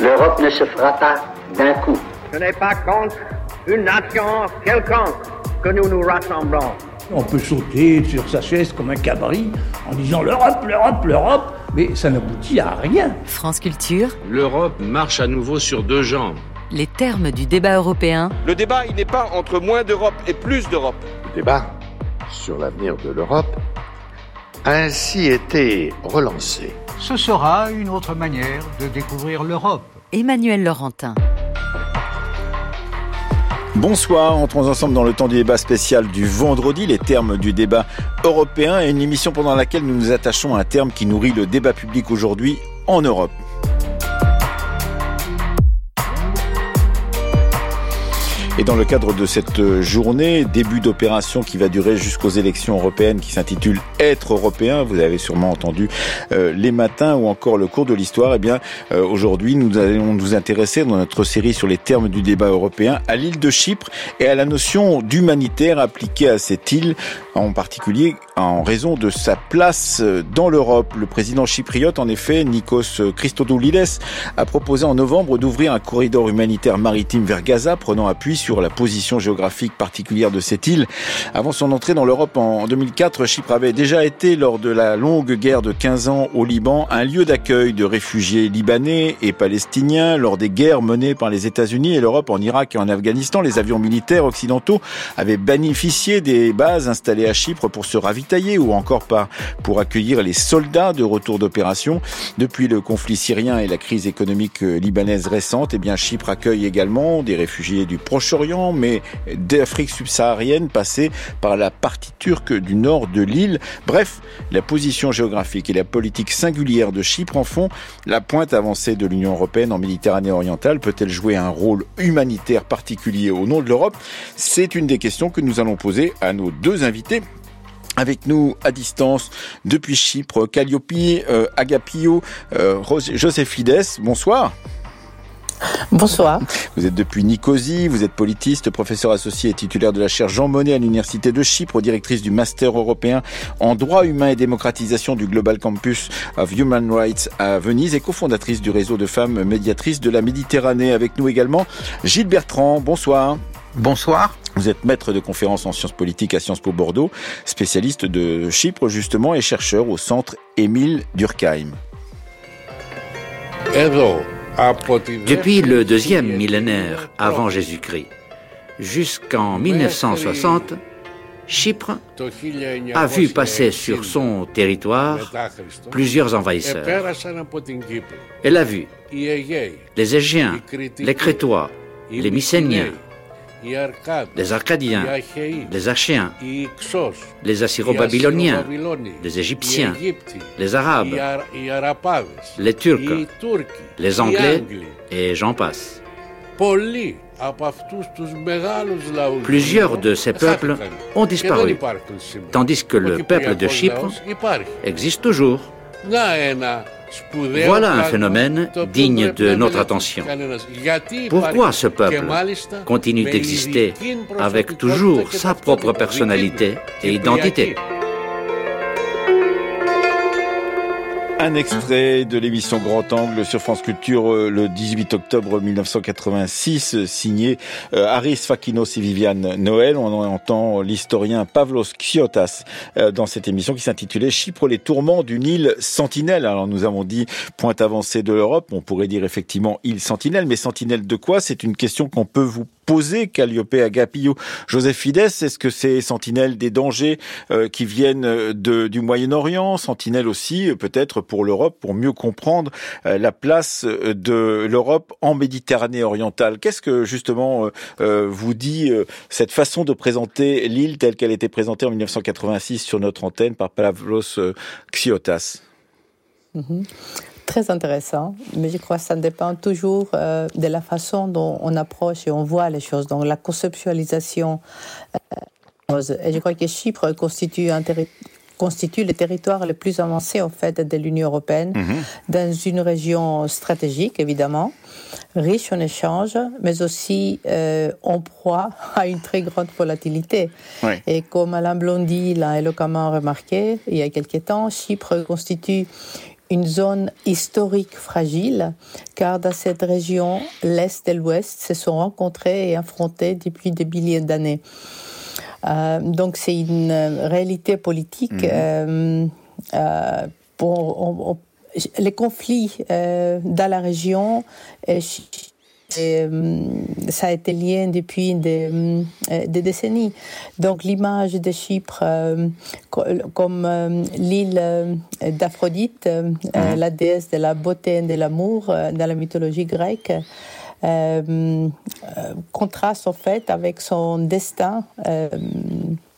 L'Europe ne se fera pas d'un coup. Ce n'est pas contre une nation quelconque que nous nous rassemblons. On peut sauter sur sa chaise comme un cabri en disant l'Europe, l'Europe, l'Europe, mais ça n'aboutit à rien. France Culture. L'Europe marche à nouveau sur deux jambes. Les termes du débat européen. Le débat, il n'est pas entre moins d'Europe et plus d'Europe. Le débat sur l'avenir de l'Europe a ainsi été relancé. Ce sera une autre manière de découvrir l'Europe. Emmanuel Laurentin. Bonsoir, entrons ensemble dans le temps du débat spécial du vendredi, les termes du débat européen, et une émission pendant laquelle nous nous attachons à un terme qui nourrit le débat public aujourd'hui en Europe. Et dans le cadre de cette journée, début d'opération qui va durer jusqu'aux élections européennes, qui s'intitule « Être européen », vous avez sûrement entendu les matins ou encore le cours de l'histoire, eh bien aujourd'hui nous allons nous intéresser dans notre série sur les termes du débat européen à l'île de Chypre et à la notion d'humanitaire appliquée à cette île, en particulier en raison de sa place dans l'Europe. Le président chypriote, en effet, Nikos Christodoulides, a proposé en novembre d'ouvrir un corridor humanitaire maritime vers Gaza, prenant appui sur la position géographique particulière de cette île. Avant son entrée dans l'Europe en 2004, Chypre avait déjà été, lors de la longue guerre de 15 ans au Liban, un lieu d'accueil de réfugiés libanais et palestiniens. Lors des guerres menées par les États-Unis et l'Europe en Irak et en Afghanistan, les avions militaires occidentaux avaient bénéficié des bases installées à Chypre pour se ravitailler ou encore pour accueillir les soldats de retour d'opération. Depuis le conflit syrien et la crise économique libanaise récente, eh bien Chypre accueille également des réfugiés du Proche-Orient, mais d'Afrique subsaharienne passée par la partie turque du nord de l'île. Bref, la position géographique et la politique singulière de Chypre en font la pointe avancée de l'Union européenne en Méditerranée orientale. Peut-elle jouer un rôle humanitaire particulier au nom de l'Europe ? C'est une des questions que nous allons poser à nos deux invités. Avec nous, à distance, depuis Chypre, Kalliope Agapiou Joséphidès. Bonsoir. Bonsoir. Vous êtes depuis Nicosie, vous êtes politiste, professeur associé et titulaire de la chaire Jean Monnet à l'Université de Chypre, directrice du Master européen en Droits humains et Démocratisation du Global Campus of Human Rights à Venise et cofondatrice du réseau de femmes médiatrices de la Méditerranée. Avec nous également, Gilles Bertrand. Bonsoir. Bonsoir. Vous êtes maître de conférences en sciences politiques à Sciences Po Bordeaux, spécialiste de Chypre justement et chercheur au Centre Emile-Durkheim. Depuis le deuxième millénaire avant Jésus-Christ, jusqu'en 1960, Chypre a vu passer sur son territoire plusieurs envahisseurs. Elle a vu les Égéens, les Crétois, les Mycéniens, les Arcadiens, les Achéens, les Assyro-Babyloniens, les Égyptiens, les Arabes, les Turcs, les Anglais et j'en passe. Plusieurs de ces peuples ont disparu, tandis que le peuple de Chypre existe toujours. Voilà un phénomène digne de notre attention. Pourquoi ce peuple continue d'exister avec toujours sa propre personnalité et identité ? Un extrait de l'émission Grand Angle sur France Culture le 18 octobre 1986, signé Aris Fakinos et Viviane Noël. On entend l'historien Pavlos Xiotas dans cette émission qui s'intitulait « Chypre, les tourments d'une île sentinelle ». Alors nous avons dit pointe avancée de l'Europe, on pourrait dire effectivement île sentinelle, mais sentinelle de quoi ? C'est une question qu'on peut vous poser, Kalliope Agapiou Joséphidès. Est-ce que c'est sentinelle des dangers qui viennent du Moyen-Orient, sentinelle aussi peut-être pour l'Europe, pour mieux comprendre la place de l'Europe en Méditerranée orientale. Qu'est-ce que, justement, vous dit cette façon de présenter l'île telle qu'elle était présentée en 1986 sur notre antenne par Pavlos Xiotas? Très intéressant, mais je crois que ça dépend toujours de la façon dont on approche et on voit les choses, donc la conceptualisation. Et je crois que Chypre constitue le territoire le plus avancé en fait, de l'Union européenne, dans une région stratégique, évidemment, riche en échanges, mais aussi en proie à une très grande volatilité. Oui. Et comme Alain Blondy l'a éloquemment remarqué il y a quelques temps, Chypre constitue une zone historique fragile, car dans cette région, l'Est et l'Ouest se sont rencontrés et affrontés depuis des milliers d'années. Donc c'est une réalité politique. Les conflits dans la région, ça a été lié depuis des décennies. Donc l'image de Chypre comme l'île d'Aphrodite, la déesse de la beauté et de l'amour dans la mythologie grecque, contraste en fait avec son destin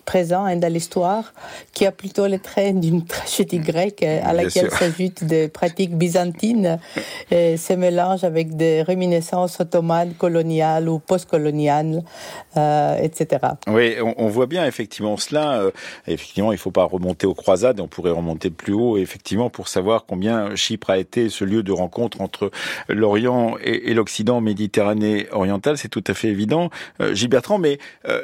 présent et dans l'histoire, qui a plutôt les traits d'une tragédie grecque à laquelle s'ajoutent des pratiques byzantines et se mélangent avec des réminiscences ottomanes, coloniales ou post-coloniales, etc. Oui, on voit bien effectivement cela. Effectivement, il ne faut pas remonter aux croisades, on pourrait remonter plus haut, effectivement, pour savoir combien Chypre a été ce lieu de rencontre entre l'Orient et l'Occident, Méditerranée orientale, c'est tout à fait évident. Gilles Bertrand, mais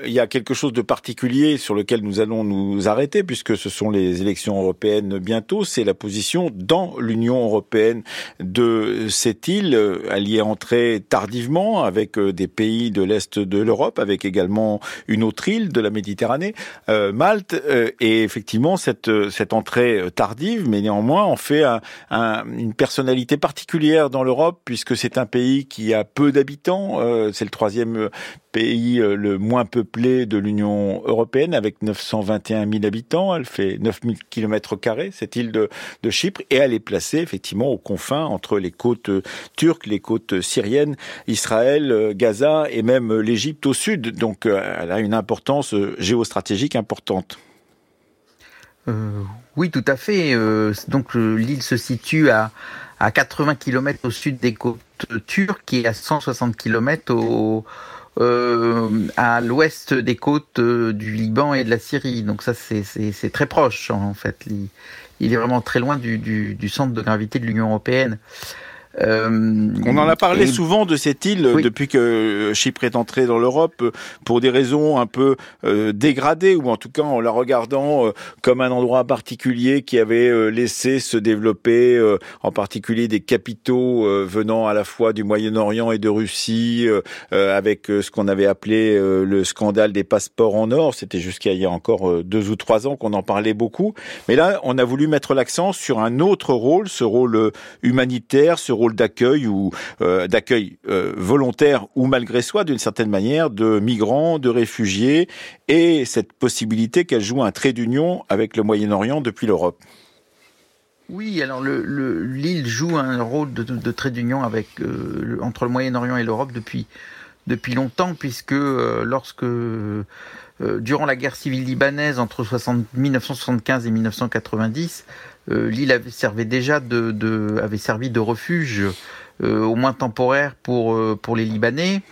il y a quelque chose de particulier sur lequel nous allons nous arrêter, puisque ce sont les élections européennes bientôt, c'est la position dans l'Union européenne de cette île. Elle y est entrée tardivement avec des pays de l'Est de l'Europe, avec également une autre île de la Méditerranée, Malte, et effectivement cette entrée tardive, mais néanmoins en fait une personnalité particulière dans l'Europe, puisque c'est un pays qui a peu d'habitants, c'est le troisième pays le moins peuplé de l'Union européenne, avec 921 000 habitants. Elle fait 9 000 km2, cette île de Chypre, et elle est placée effectivement aux confins entre les côtes turques, les côtes syriennes, Israël, Gaza et même l'Égypte au sud. Donc elle a une importance géostratégique importante. Oui, tout à fait. Donc l'île se situe à 80 km au sud des côtes turques et à 160 km à l'ouest des côtes du Liban et de la Syrie. Donc ça, c'est très proche, en fait. Il est vraiment très loin du centre de gravité de l'Union européenne. On en a parlé souvent de cette île, oui, depuis que Chypre est entrée dans l'Europe, pour des raisons un peu dégradées, ou en tout cas en la regardant comme un endroit particulier qui avait laissé se développer en particulier des capitaux venant à la fois du Moyen-Orient et de Russie, avec ce qu'on avait appelé le scandale des passeports en or. C'était jusqu'à il y a encore 2 ou 3 ans qu'on en parlait beaucoup, mais là on a voulu mettre l'accent sur un autre rôle, ce rôle humanitaire, ce rôle d'accueil ou volontaire ou malgré soi d'une certaine manière, de migrants, de réfugiés, et cette possibilité qu'elle joue un trait d'union avec le Moyen-Orient depuis l'Europe. Oui, alors l'île joue un rôle de trait d'union entre le Moyen-Orient et l'Europe depuis longtemps, puisque durant la guerre civile libanaise entre 1975 et 1990, l'île avait servi de refuge, au moins temporaire, pour les Libanais.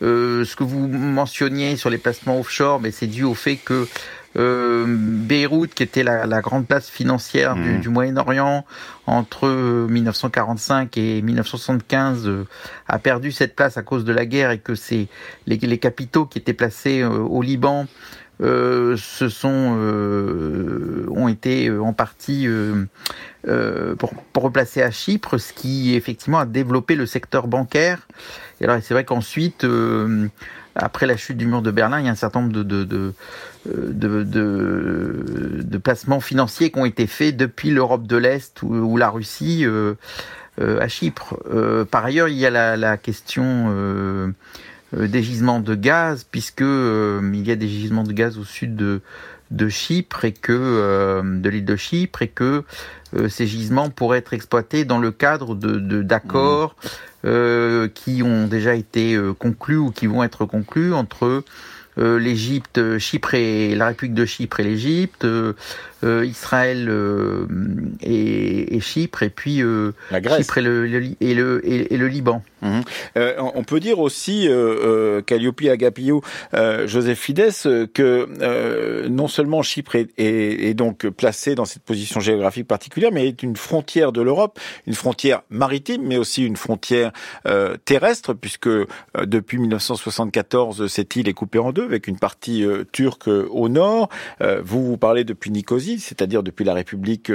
Ce que vous mentionniez sur les placements offshore, mais c'est dû au fait que Beyrouth, qui était la grande place financière du Moyen-Orient entre 1945 et 1975, a perdu cette place à cause de la guerre, et que les capitaux qui étaient placés au Liban ont été en partie replacés à Chypre, ce qui effectivement a développé le secteur bancaire. Et alors c'est vrai qu'ensuite, après la chute du mur de Berlin, il y a un certain nombre de placements financiers qui ont été faits depuis l'Europe de l'Est ou la Russie à Chypre. Par ailleurs, il y a la question des gisements de gaz, puisque il y a des gisements de gaz au sud de Chypre, et que de l'île de Chypre, et que ces gisements pourraient être exploités dans le cadre d'accords qui ont déjà été conclus ou qui vont être conclus entre l'Égypte, Chypre et la République de Chypre et l'Égypte, Israël et Chypre, et puis la Grèce. Chypre et le Liban. On peut dire aussi, Kalliope Agapiou Joséphidès, que non seulement Chypre est donc placée dans cette position géographique particulière, mais est une frontière de l'Europe, une frontière maritime, mais aussi une frontière terrestre, puisque depuis 1974, cette île est coupée en deux. jeu avec une partie turque au nord. Vous parlez depuis Nicosie, c'est-à-dire depuis la République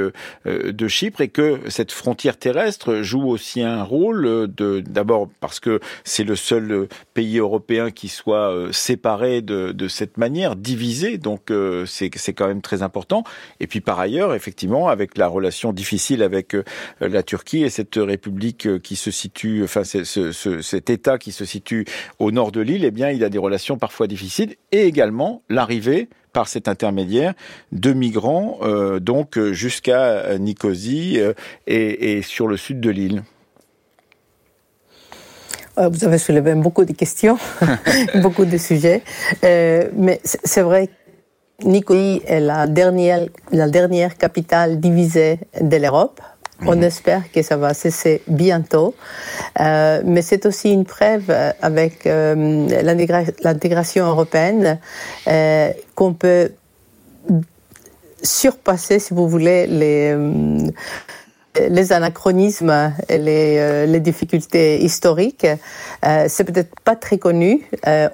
de Chypre, et que cette frontière terrestre joue aussi un rôle, d'abord parce que c'est le seul pays européen qui soit séparé de cette manière, divisé, donc c'est quand même très important. Et puis par ailleurs, effectivement, avec la relation difficile avec la Turquie et cette République qui se situe, enfin cet État qui se situe au nord de l'île, eh bien il a des relations parfois difficiles, et également l'arrivée par cet intermédiaire de migrants donc jusqu'à Nicosie et sur le sud de l'île. Vous avez soulevé beaucoup de questions, beaucoup de sujets, mais c'est vrai que Nicosie est la dernière capitale divisée de l'Europe. On espère que ça va cesser bientôt. Mais c'est aussi une preuve avec l'intégration européenne qu'on peut surpasser, si vous voulez, les anachronismes, les difficultés historiques. C'est peut-être pas très connu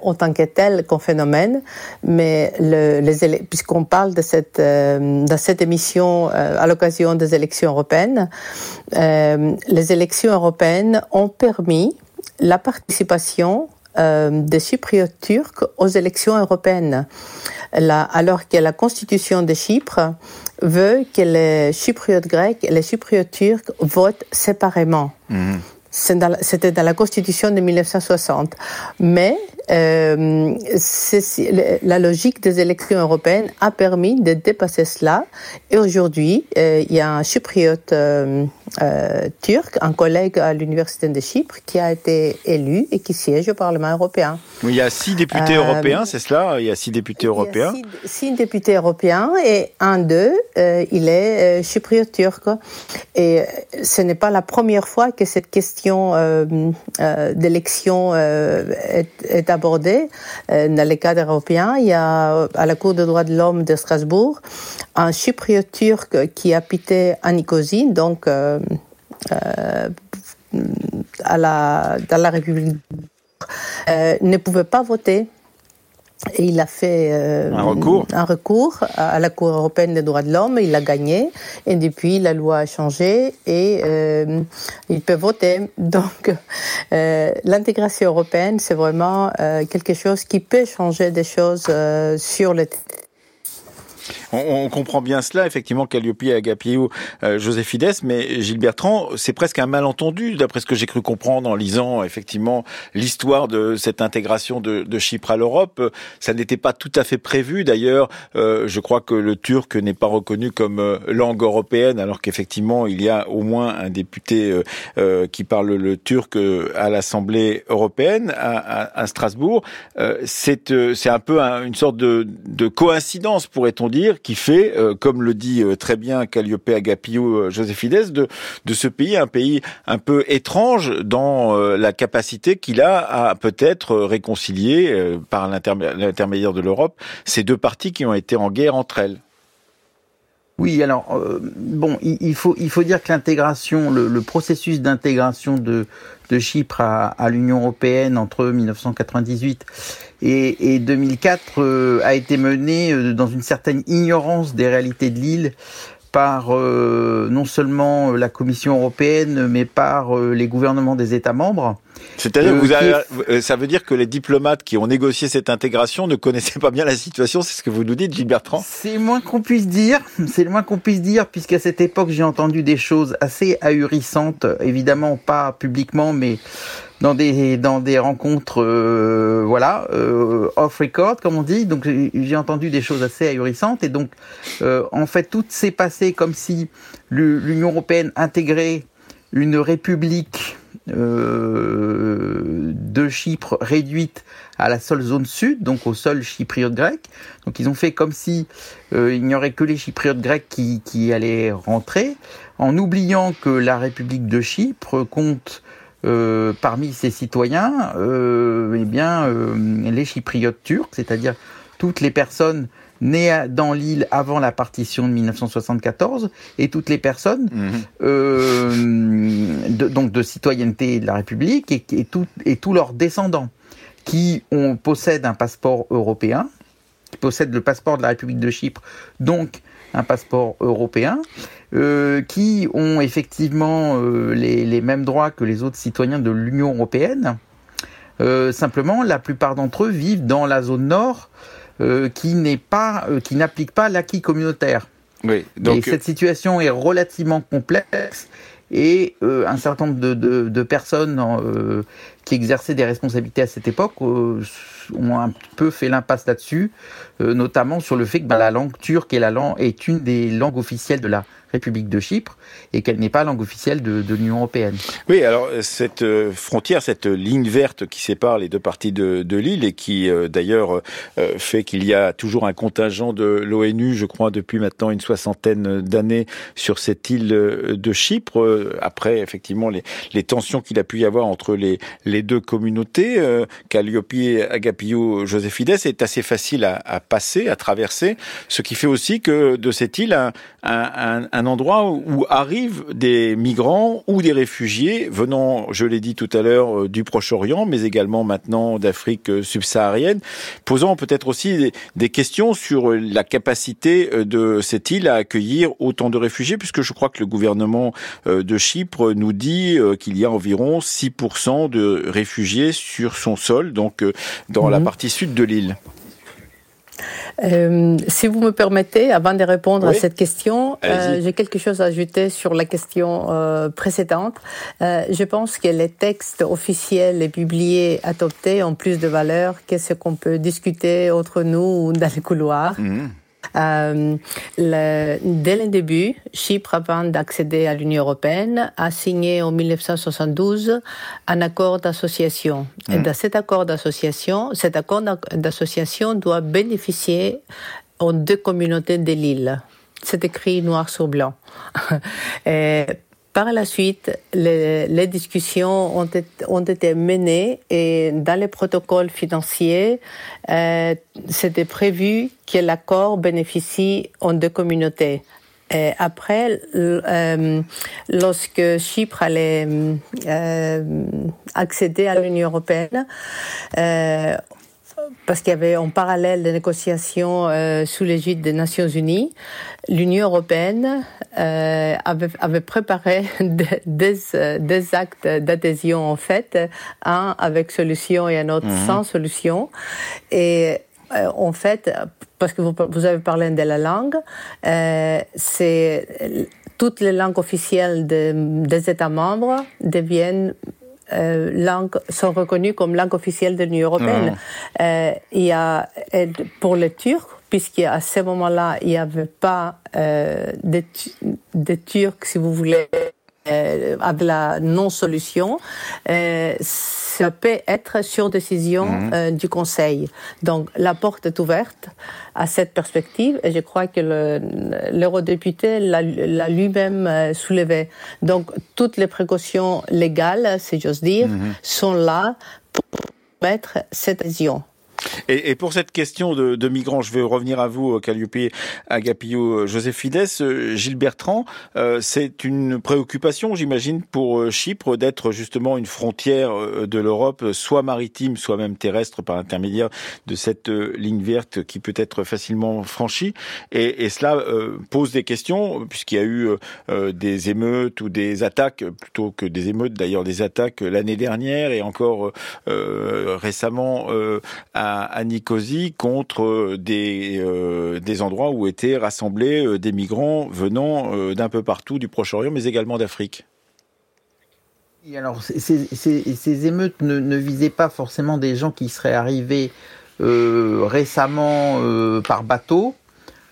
en tant que tel comme phénomène, mais puisqu'on parle de cette émission à l'occasion des élections européennes, les élections européennes ont permis la participation des Chypriotes turcs aux élections européennes, alors que la constitution de Chypre veut que les Chypriotes grecs et les Chypriotes turcs votent séparément. Mmh. C'était dans la constitution de 1960. Mais la logique des élections européennes a permis de dépasser cela. Et aujourd'hui, il y a un Chypriote turc, un collègue à l'université de Chypre, qui a été élu et qui siège au Parlement européen. Il y a 6 députés européens, c'est cela? Il y a 6 députés européens. Il y a 6 députés européens et un d'eux, il est Chypriote turc. Et ce n'est pas la première fois que cette question d'élection est abordée. Dans le cadre européen, il y a à la Cour des droits de l'homme de Strasbourg un Chypriote turc qui habitait à Nicosie, donc dans la République, ne pouvait pas voter. Et il a fait un recours à la Cour européenne des droits de l'homme, il a gagné, et depuis la loi a changé et il peut voter. Donc l'intégration européenne, c'est vraiment quelque chose qui peut changer des choses sur le terrain. On comprend bien cela, effectivement, Kalliope Agapiou Joséphidès, mais Gilles Bertrand, c'est presque un malentendu, d'après ce que j'ai cru comprendre en lisant, effectivement, l'histoire de cette intégration de Chypre à l'Europe. Ça n'était pas tout à fait prévu, d'ailleurs. Je crois que le turc n'est pas reconnu comme langue européenne, alors qu'effectivement, il y a au moins un député qui parle le turc à l'Assemblée européenne, à Strasbourg. C'est un peu une sorte de coïncidence, pourrait-on dire, qui fait, comme le dit très bien Kalliope Agapiou Joséphidès, de ce pays un pays un peu étrange dans la capacité qu'il a à peut-être réconcilier, par l'intermédiaire de l'Europe, ces deux parties qui ont été en guerre entre elles. Oui, alors il faut dire que l'intégration, le processus d'intégration de Chypre à l'Union européenne entre 1998 et 2004 a été mené dans une certaine ignorance des réalités de l'île par non seulement la Commission européenne, mais par les gouvernements des États membres. C'est-à-dire que ça veut dire que les diplomates qui ont négocié cette intégration ne connaissaient pas bien la situation, c'est ce que vous nous dites, Gilles Bertrand? C'est le moins qu'on puisse dire, puisqu'à cette époque, j'ai entendu des choses assez ahurissantes, évidemment pas publiquement, mais dans des rencontres off record, comme on dit. Donc j'ai entendu des choses assez ahurissantes, et donc en fait tout s'est passé comme si l'Union européenne intégrait une république de Chypre réduite à la seule zone sud, donc aux seuls Chypriotes grecs. Donc ils ont fait comme si il n'y aurait que les Chypriotes grecs qui allaient rentrer, en oubliant que la République de Chypre compte parmi ses citoyens les Chypriotes turcs, c'est-à-dire toutes les personnes nées dans l'île avant la partition de 1974, et toutes les personnes de citoyenneté de la République, et tous leurs descendants. qui possèdent un passeport européen, qui possèdent le passeport de la République de Chypre, donc un passeport européen, qui ont effectivement les mêmes droits que les autres citoyens de l'Union européenne. Simplement, la plupart d'entre eux vivent dans la zone nord, qui n'applique pas l'acquis communautaire. Oui, donc... Et cette situation est relativement complexe et un certain nombre de personnes qui exerçaient des responsabilités à cette époque ont un peu fait l'impasse là-dessus, notamment sur le fait que la langue turque est une des langues officielles de la République de Chypre et qu'elle n'est pas langue officielle de l'Union européenne. Oui, alors cette frontière, cette ligne verte qui sépare les deux parties de l'île et qui d'ailleurs fait qu'il y a toujours un contingent de l'ONU, je crois, depuis maintenant une 60aine d'années sur cette île de Chypre, après effectivement les tensions qu'il a pu y avoir entre les deux communautés. Kalliope Agapiou Joséphidès est assez facile à passer, à traverser, ce qui fait aussi que de cette île, un endroit où arrivent des migrants ou des réfugiés venant, je l'ai dit tout à l'heure, du Proche-Orient, mais également maintenant d'Afrique subsaharienne, posant peut-être aussi des questions sur la capacité de cette île à accueillir autant de réfugiés, puisque je crois que le gouvernement de Chypre nous dit qu'il y a environ 6% de réfugiés sur son sol, donc dans la partie sud de l'île. Si vous me permettez, avant de répondre à cette question, j'ai quelque chose à ajouter sur la question précédente. Je pense que les textes officiels et publiés adoptés ont plus de valeur que ce qu'on peut discuter entre nous ou dans les couloirs. Dès le début, Chypre, avant d'accéder à l'Union européenne, a signé en 1972 un accord d'association. Et dans cet accord d'association doit bénéficier aux deux communautés de l'île. C'est écrit noir sur blanc. Et par la suite, les discussions ont été menées et dans les protocoles financiers, c'était prévu que l'accord bénéficie aux deux communautés. Et après, lorsque Chypre allait accéder à l'Union européenne, parce qu'il y avait en parallèle des négociations sous l'égide des Nations Unies, l'Union européenne avait préparé des actes d'adhésion, en fait, un avec solution et un autre sans solution. Et en fait, parce que vous avez parlé de la langue, toutes les langues officielles des États membres deviennent sont reconnues comme langue officielle de l'Union européenne. Il y a pour les Turcs, puisqu'à ce moment-là, il n'y avait pas de Turcs, si vous voulez, avec la non-solution, ça peut être sur décision du Conseil. Donc, la porte est ouverte à cette perspective et je crois que l'eurodéputé l'a lui-même soulevé. Donc, toutes les précautions légales, si j'ose dire, sont là pour mettre cette décision. Et pour cette question de migrants, je vais revenir à vous, Kalliope Agapiou Joséphidès. Gilles Bertrand, c'est une préoccupation, j'imagine, pour Chypre d'être justement une frontière de l'Europe, soit maritime, soit même terrestre, par intermédiaire de cette ligne verte qui peut être facilement franchie. Et cela pose des questions, puisqu'il y a eu des émeutes ou des attaques, plutôt que des émeutes, d'ailleurs des attaques l'année dernière et encore récemment à Nicosie contre des endroits où étaient rassemblés des migrants venant d'un peu partout du Proche-Orient, mais également d'Afrique. Et alors, ces émeutes ne visaient pas forcément des gens qui seraient arrivés récemment par bateau,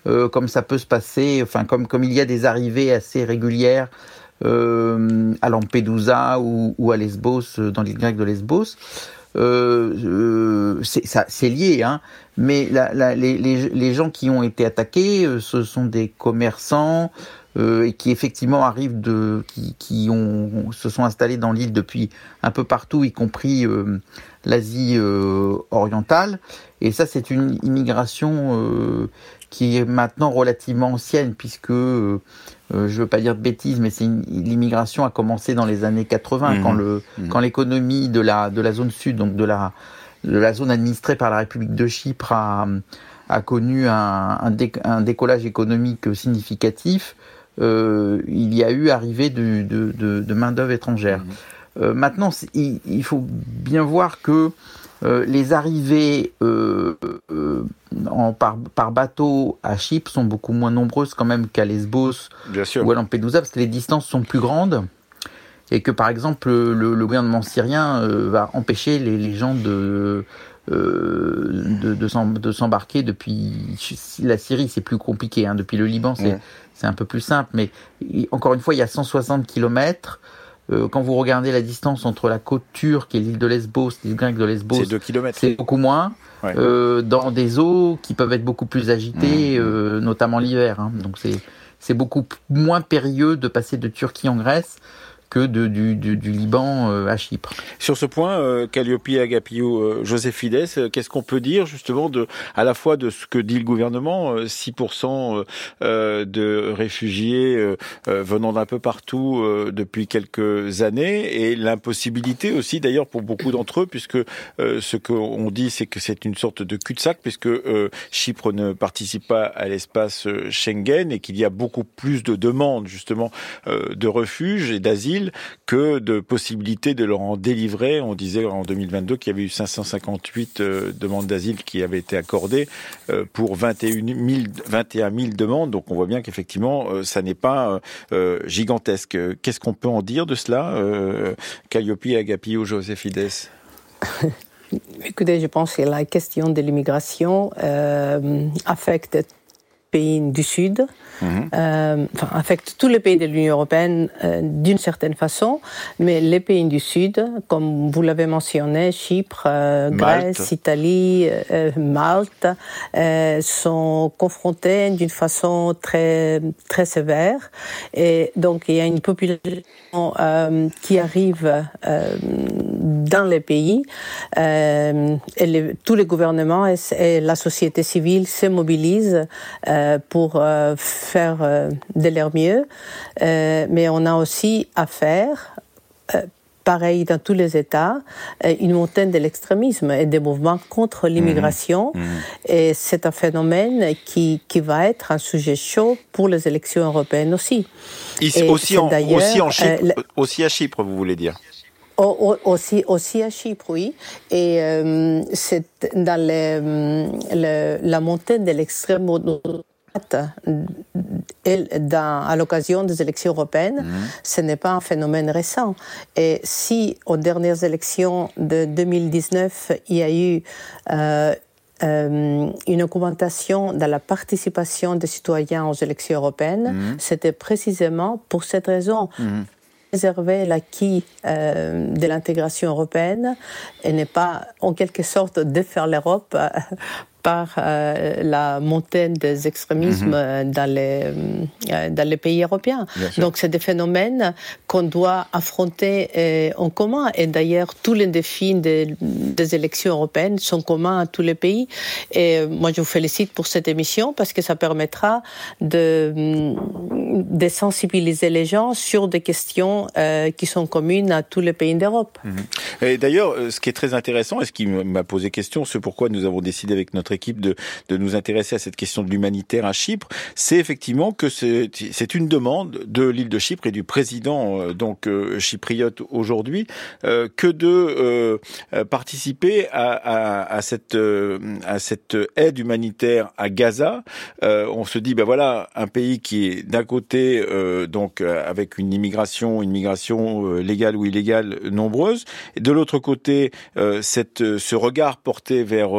comme ça peut se passer, enfin comme il y a des arrivées assez régulières à Lampedusa ou à Lesbos, dans l'île grecque de Lesbos. C'est lié, hein. Mais les gens qui ont été attaqués, ce sont des commerçants et qui effectivement arrivent se sont installés dans l'île depuis un peu partout, y compris l'Asie orientale. Et ça, c'est une immigration qui est maintenant relativement ancienne, puisque je veux pas dire de bêtises, mais l'immigration a commencé dans les années 80, quand l'économie de la zone sud, donc de la la zone administrée par la République de Chypre a connu un décollage économique significatif, il y a eu arrivée de main-d'œuvre étrangère. Maintenant, il faut bien voir que les arrivées par bateau à Chypre sont beaucoup moins nombreuses quand même qu'à Lesbos ou à Lampedusa, parce que les distances sont plus grandes et que, par exemple, le gouvernement syrien va empêcher les gens de s'embarquer depuis la Syrie. C'est plus compliqué, hein. Depuis le Liban, c'est un peu plus simple, mais encore une fois, il y a 160 kilomètres. Quand vous regardez la distance entre la côte turque et l'île de Lesbos, l'île grecque de Lesbos, c'est 2 km. C'est beaucoup moins, dans des eaux qui peuvent être beaucoup plus agitées, notamment l'hiver, hein. Donc c'est beaucoup moins périlleux de passer de Turquie en Grèce que du Liban à Chypre. Sur ce point, Kalliope Agapiou Joséphidès, qu'est-ce qu'on peut dire justement à la fois de ce que dit le gouvernement, 6% de réfugiés venant d'un peu partout depuis quelques années, et l'impossibilité aussi d'ailleurs pour beaucoup d'entre eux, puisque ce qu'on dit c'est que c'est une sorte de cul-de-sac, puisque Chypre ne participe pas à l'espace Schengen et qu'il y a beaucoup plus de demandes justement de refuge et d'asile que de possibilité de leur en délivrer. On disait en 2022 qu'il y avait eu 558 demandes d'asile qui avaient été accordées pour 21 000 demandes. Donc on voit bien qu'effectivement, ça n'est pas gigantesque. Qu'est-ce qu'on peut en dire de cela, Kalliope Agapiou Joséphidès? Écoutez, je pense que la question de l'immigration affecte pays du Sud, affecte tous les pays de l'Union européenne d'une certaine façon, mais les pays du Sud, comme vous l'avez mentionné, Chypre, Grèce, Italie, Malte, sont confrontés d'une façon très, très sévère. Et donc, il y a une population qui arrive dans les pays, et tous les gouvernements et la société civile se mobilisent pour faire de leur mieux, mais on a aussi à faire, pareil dans tous les États, une montée de l'extrémisme et des mouvements contre l'immigration. Et c'est un phénomène qui va être un sujet chaud pour les élections européennes aussi. Aussi à Chypre, vous voulez dire? Aussi à Chypre, oui. Et c'est dans la montée de l'extrême droite à l'occasion des élections européennes, ce n'est pas un phénomène récent. Et si aux dernières élections de 2019, il y a eu une augmentation de la participation des citoyens aux élections européennes, c'était précisément pour cette raison. Préserver l'acquis de l'intégration européenne et ne pas, en quelque sorte, défaire l'Europe par la montée des extrémismes dans les pays européens. Donc, c'est des phénomènes qu'on doit affronter en commun. Et d'ailleurs, tous les défis des élections européennes sont communs à tous les pays. Et moi, je vous félicite pour cette émission parce que ça permettra de sensibiliser les gens sur des questions qui sont communes à tous les pays d'Europe. Et d'ailleurs, ce qui est très intéressant, et ce qui m'a posé question, c'est pourquoi nous avons décidé avec notre équipe de nous intéresser à cette question de l'humanitaire à Chypre, c'est effectivement que c'est une demande de l'île de Chypre et du président chypriote aujourd'hui que de participer à cette aide humanitaire à Gaza. On se dit, ben voilà, un pays qui est d'un côté avec une immigration légale ou illégale nombreuse, et de l'autre côté ce regard porté vers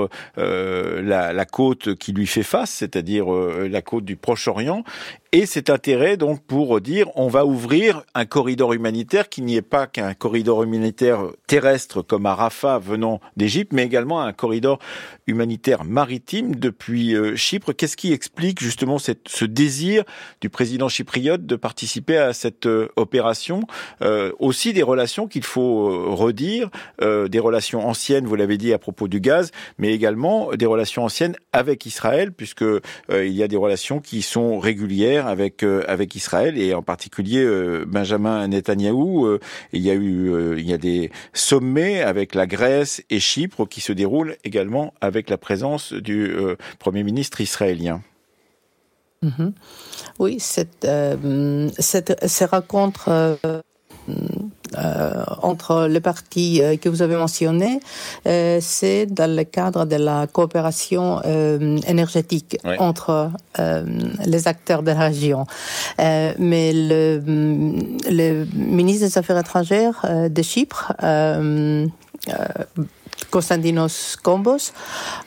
la côte qui lui fait face, c'est-à-dire la côte du Proche-Orient, et cet intérêt donc pour dire on va ouvrir un corridor humanitaire qui n'y est pas qu'un corridor humanitaire terrestre comme à Rafah venant d'Égypte, mais également un corridor humanitaire maritime depuis Chypre. Qu'est-ce qui explique justement ce désir du président chypriote de participer à cette opération, aussi des relations qu'il faut redire, des relations anciennes, vous l'avez dit à propos du gaz, mais également des relations anciennes avec Israël, puisque il y a des relations qui sont régulières guerre avec Israël, et en particulier Benjamin Netanyahou. Il y a des sommets avec la Grèce et Chypre qui se déroulent également avec la présence du Premier ministre israélien. Mm-hmm. Oui, ces rencontres entre les partis que vous avez mentionnés, c'est dans le cadre de la coopération énergétique, oui, entre les acteurs de la région. Mais le ministre des Affaires étrangères de Chypre, Konstantinos Kombos,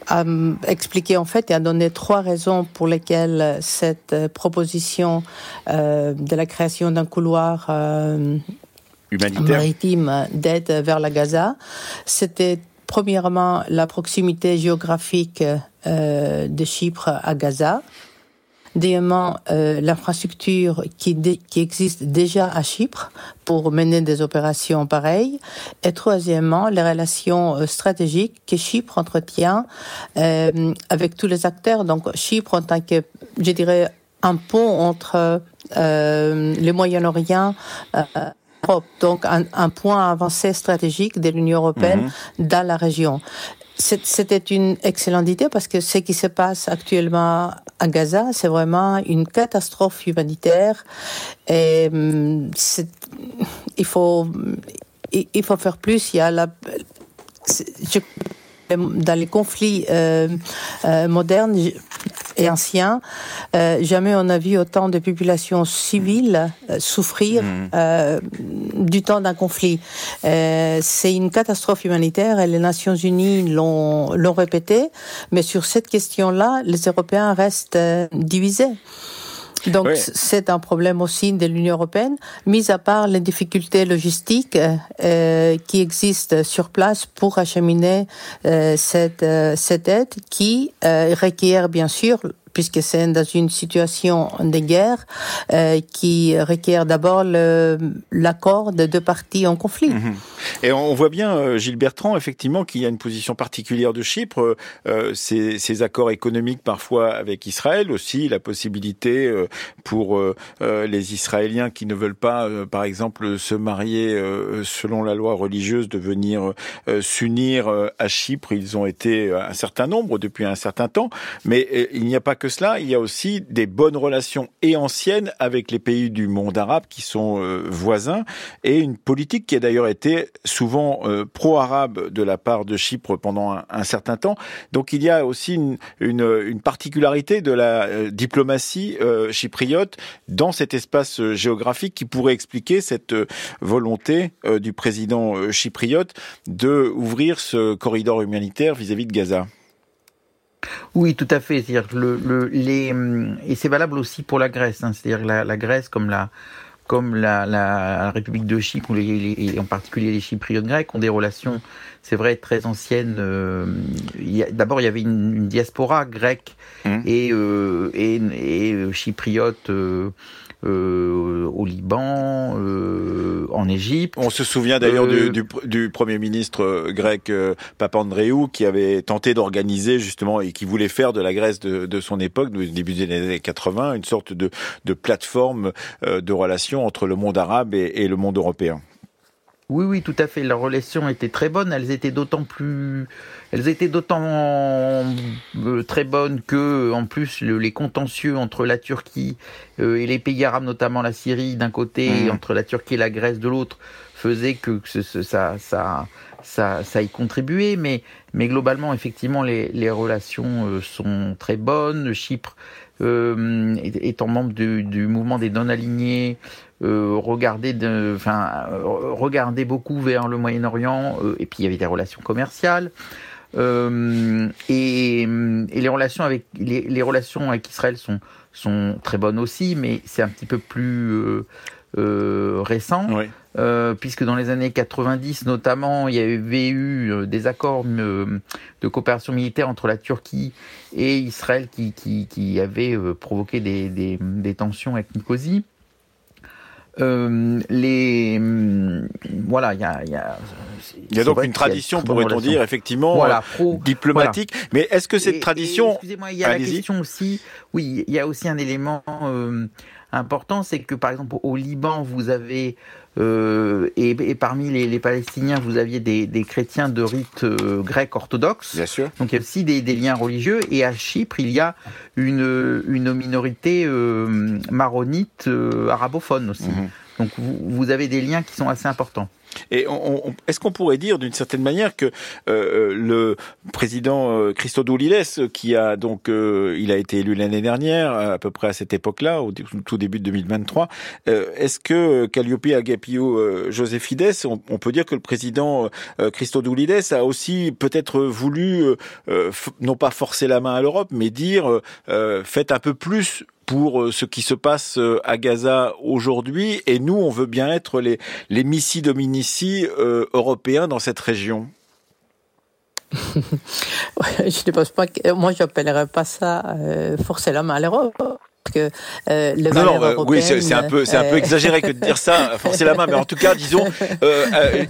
a expliqué en fait et a donné 3 raisons pour lesquelles cette proposition de la création d'un couloir maritime d'aide vers la Gaza, c'était premièrement la proximité géographique de Chypre à Gaza. Deuxièmement, l'infrastructure qui existe déjà à Chypre pour mener des opérations pareilles. Et troisièmement, les relations stratégiques que Chypre entretient avec tous les acteurs. Donc Chypre en tant que, je dirais, un pont entre le Moyen-Orient Europe. Donc un point avancé stratégique de l'Union européenne dans la région. C'était une excellente idée parce que ce qui se passe actuellement à Gaza, c'est vraiment une catastrophe humanitaire. Et il faut faire plus. Il y a dans les conflits modernes et anciens, jamais on a vu autant de populations civiles souffrir du temps d'un conflit. C'est une catastrophe humanitaire et les Nations Unies l'ont répété, mais sur cette question-là, les Européens restent divisés. Donc, oui, c'est un problème aussi de l'Union européenne, mis à part les difficultés logistiques qui existent sur place pour acheminer cette aide qui requiert bien sûr, puisque c'est dans une situation de guerre, qui requiert d'abord l'accord de 2 parties en conflit. Mmh. Et on voit bien, Gilles Bertrand, effectivement, qu'il y a une position particulière de Chypre, ces accords économiques parfois avec Israël, aussi la possibilité pour les Israéliens qui ne veulent pas, par exemple, se marier selon la loi religieuse, de venir s'unir à Chypre. Ils ont été un certain nombre depuis un certain temps, mais il n'y a pas que cela, il y a aussi des bonnes relations et anciennes avec les pays du monde arabe qui sont voisins, et une politique qui a d'ailleurs été souvent pro-arabe de la part de Chypre pendant un certain temps. Donc il y a aussi une particularité de la diplomatie chypriote dans cet espace géographique qui pourrait expliquer cette volonté du président chypriote de ouvrir ce corridor humanitaire vis-à-vis de Gaza. Oui, tout à fait. C'est-à-dire et c'est valable aussi pour la Grèce. Hein. C'est-à-dire la Grèce, comme la République de Chypre, ou et en particulier les Chypriotes grecs, ont des relations, c'est vrai, très anciennes. D'abord, il y avait une diaspora grecque et chypriote au Liban, en Égypte. On se souvient d'ailleurs du Premier ministre grec Papandreou, qui avait tenté d'organiser justement, et qui voulait faire de la Grèce de son époque, du début des années 80, une sorte de plateforme de relations entre le monde arabe et le monde européen. Oui, tout à fait. Leurs relations étaient très bonnes. Elles étaient d'autant très bonnes que, en plus, les contentieux entre la Turquie et les pays arabes, notamment la Syrie d'un côté, et entre la Turquie et la Grèce de l'autre, faisaient que ça y contribuait. Mais globalement, effectivement, les relations sont très bonnes. Chypre, étant membre du mouvement des non-alignés, regardait beaucoup vers le Moyen-Orient, et puis il y avait des relations commerciales, et les relations avec Israël sont très bonnes aussi, mais c'est un petit peu plus récent, oui, puisque dans les années 90 notamment, il y avait eu des accords de coopération militaire entre la Turquie et Israël qui avaient provoqué des tensions avec Nicosie. Voilà, il y a donc une tradition, pourrait-on dire, effectivement, voilà, diplomatique. Voilà. Mais est-ce que cette tradition... Excusez-moi, il y a la question aussi... Oui, il y a aussi un élément important, c'est que, par exemple, au Liban, vous avez... et parmi les Palestiniens, vous aviez des chrétiens de rite grec orthodoxe. Bien sûr. Donc il y a aussi des liens religieux. Et à Chypre, il y a une minorité maronite arabophone aussi. Mmh. Donc vous avez des liens qui sont assez importants. Et est-ce qu'on pourrait dire d'une certaine manière que le président Christodoulides, qui a donc il a été élu l'année dernière, à peu près à cette époque-là, au tout début de 2023, est-ce que Kalliope Agapiou Joséphidès, on peut dire que le président Christodoulides a aussi peut-être voulu non pas forcer la main à l'Europe, mais dire faites un peu plus pour ce qui se passe à Gaza aujourd'hui, et nous, on veut bien être les Missi Dominici européens dans cette région. Je ne pense pas que... Moi, je n'appellerais pas ça forcer la main à l'Europe. Que le oui, c'est un peu exagéré que de dire ça, forcer la main, mais en tout cas, disons,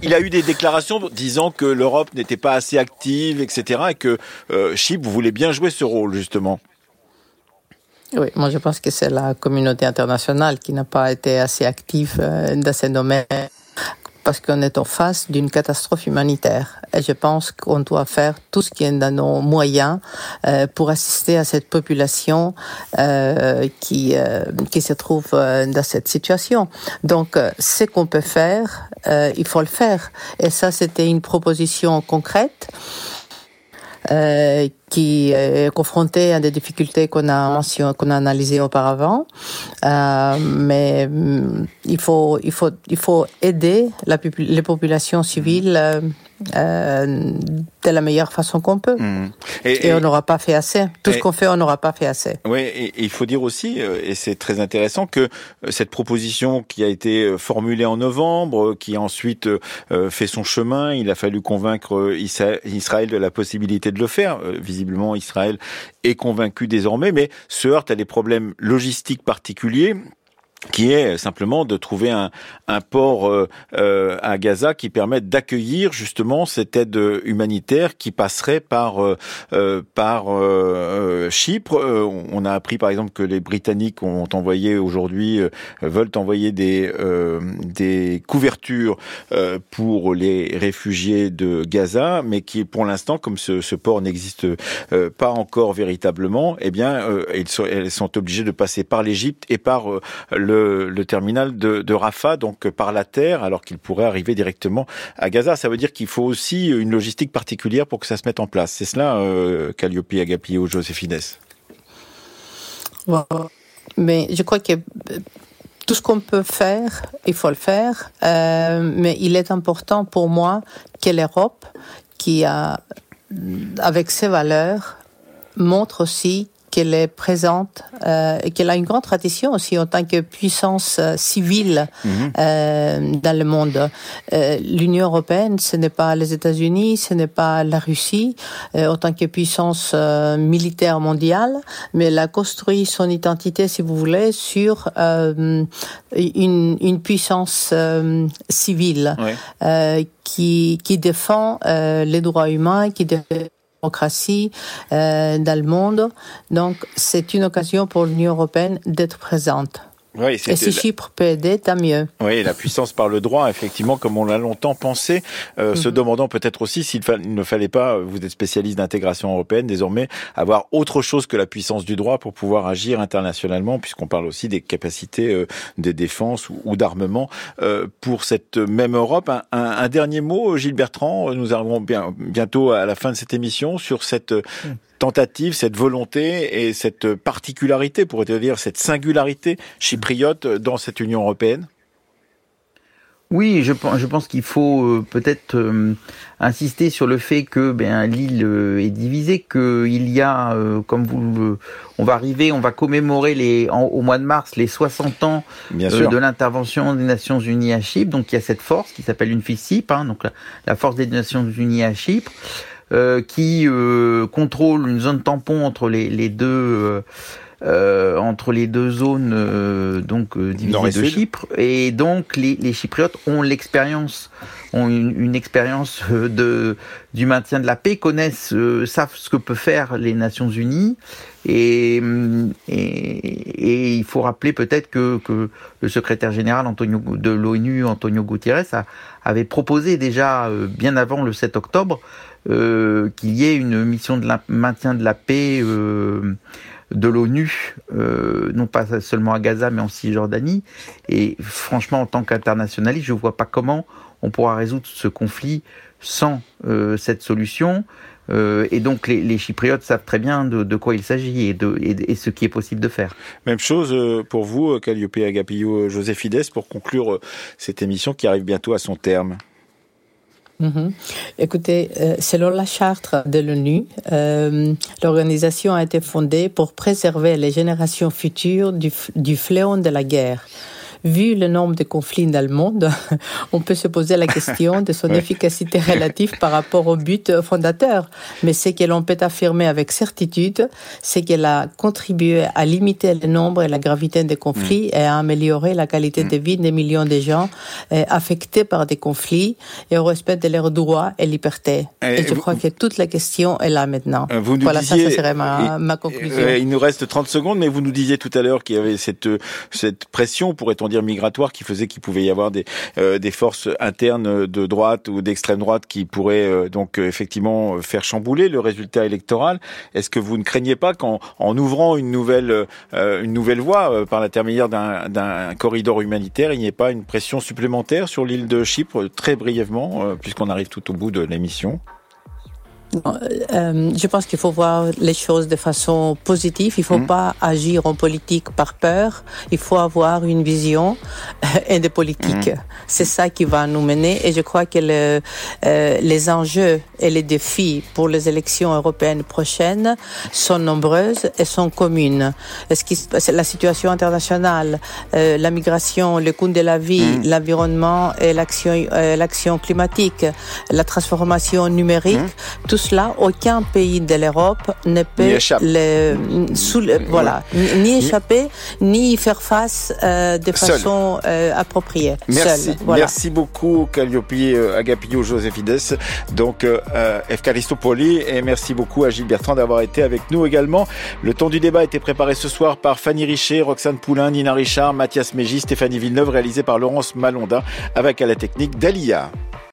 il a eu des déclarations disant que l'Europe n'était pas assez active, etc., et que Chypre voulait bien jouer ce rôle, justement. Oui, moi je pense que c'est la communauté internationale qui n'a pas été assez active dans ces domaines parce qu'on est en face d'une catastrophe humanitaire. Et je pense qu'on doit faire tout ce qui est dans nos moyens pour assister à cette population qui se trouve dans cette situation. Donc, ce qu'on peut faire, il faut le faire. Et ça, c'était une proposition concrète qui est confronté à des difficultés qu'on a analysées auparavant, mais il faut aider les populations civiles de la meilleure façon qu'on peut. Et on n'aura pas fait assez. Tout ce qu'on fait, on n'aura pas fait assez. Oui, et il faut dire aussi, et c'est très intéressant, que cette proposition qui a été formulée en novembre, qui a ensuite fait son chemin, il a fallu convaincre Israël de la possibilité de le faire. Visiblement, Israël est convaincu désormais, mais se heurte à des problèmes logistiques particuliers, qui est simplement de trouver un port à Gaza qui permette d'accueillir justement cette aide humanitaire qui passerait par Chypre. On a appris par exemple que les Britanniques ont envoyé aujourd'hui, veulent envoyer des couvertures pour les réfugiés de Gaza, mais qui pour l'instant, comme ce port n'existe pas encore véritablement, eh bien elles sont obligées de passer par l'Égypte et par le terminal de Rafah, donc par la terre, alors qu'il pourrait arriver directement à Gaza. Ça veut dire qu'il faut aussi une logistique particulière pour que ça se mette en place. C'est cela, Kalliope Agapiou Joséphidès. Wow. Mais je crois que tout ce qu'on peut faire, il faut le faire. Mais il est important pour moi que l'Europe, qui a, avec ses valeurs, montre aussi qu'elle est présente et qu'elle a une grande tradition aussi en tant que puissance civile dans le monde. L'Union européenne, ce n'est pas les États-Unis, ce n'est pas la Russie en tant que puissance militaire mondiale, mais elle a construit son identité, si vous voulez, sur une puissance civile qui défend les droits humains, qui défend démocratie dans le monde. Donc, c'est une occasion pour l'Union européenne d'être présente. Oui, et si Chypre peut aider, tant mieux. Oui, la puissance par le droit, effectivement, comme on l'a longtemps pensé, se demandant peut-être aussi s'il ne fallait pas, vous êtes spécialiste d'intégration européenne, désormais, avoir autre chose que la puissance du droit pour pouvoir agir internationalement, puisqu'on parle aussi des capacités des défenses ou d'armement pour cette même Europe. Un dernier mot, Gilles Bertrand, nous arrivons bientôt à la fin de cette émission sur cette... tentative, cette volonté et cette particularité, pourrait-on dire, cette singularité chypriote dans cette Union européenne? Oui, je pense qu'il faut peut-être insister sur le fait que l'île est divisée, qu'il y a, comme vous, on va commémorer au mois de mars les 60 ans de l'intervention des Nations Unies à Chypre. Donc il y a cette force qui s'appelle UNFICYPE, donc la force des Nations Unies à Chypre, qui contrôle une zone tampon entre les deux entre les deux zones divisées de Chypre. Et donc, les Chypriotes ont une expérience du maintien de la paix, savent ce que peuvent faire les Nations Unies. Et il faut rappeler peut-être que le secrétaire général de l'ONU, Antonio Guterres, avait proposé déjà, bien avant le 7 octobre, qu'il y ait une mission de maintien de la paix de l'ONU, non pas seulement à Gaza, mais en Cisjordanie. Et franchement, en tant qu'internationaliste, je ne vois pas comment on pourra résoudre ce conflit sans cette solution. Et donc les Chypriotes savent très bien de quoi il s'agit et ce qui est possible de faire. Même chose pour vous, Kalliope Agapiou Joséphidès, pour conclure cette émission qui arrive bientôt à son terme. Mm-hmm. Écoutez, selon la charte de l'ONU, l'organisation a été fondée pour préserver les générations futures du fléau de la guerre. Vu le nombre de conflits dans le monde, on peut se poser la question de son efficacité relative par rapport au but fondateur. Mais ce que l'on peut affirmer avec certitude, c'est qu'elle a contribué à limiter le nombre et la gravité des conflits et à améliorer la qualité de vie des millions de gens affectés par des conflits et au respect de leurs droits et libertés. Et je crois que toute la question est là maintenant. Ça serait ma conclusion. Il nous reste 30 secondes, mais vous nous disiez tout à l'heure qu'il y avait cette pression, pourrait-on dire migratoire, qui faisait qu'il pouvait y avoir des forces internes de droite ou d'extrême droite qui pourraient donc effectivement faire chambouler le résultat électoral. Est-ce que vous ne craignez pas qu'en ouvrant une nouvelle voie par l'intermédiaire d'un corridor humanitaire, il n'y ait pas une pression supplémentaire sur l'île de Chypre, très brièvement, puisqu'on arrive tout au bout de l'émission? Je pense qu'il faut voir les choses de façon positive. Il ne faut pas agir en politique par peur. Il faut avoir une vision et des politiques. C'est ça qui va nous mener. Et je crois que les enjeux et les défis pour les élections européennes prochaines sont nombreuses et sont communes. La situation internationale, la migration, le coût de la vie, l'environnement et l'action climatique, la transformation numérique, tout cela, aucun pays de l'Europe ne peut ni échapper, ni faire face de façon appropriée. Merci. Voilà. Merci beaucoup, Kalliope Agapiou Joséphidès, donc Evcharisto Poli, et merci beaucoup à Gilles Bertrand d'avoir été avec nous également. Le temps du débat a été préparé ce soir par Fanny Richer, Roxane Poulin, Nina Richard, Mathias Mégi, Stéphanie Villeneuve, réalisé par Laurence Malonda, avec à la technique d'Alia.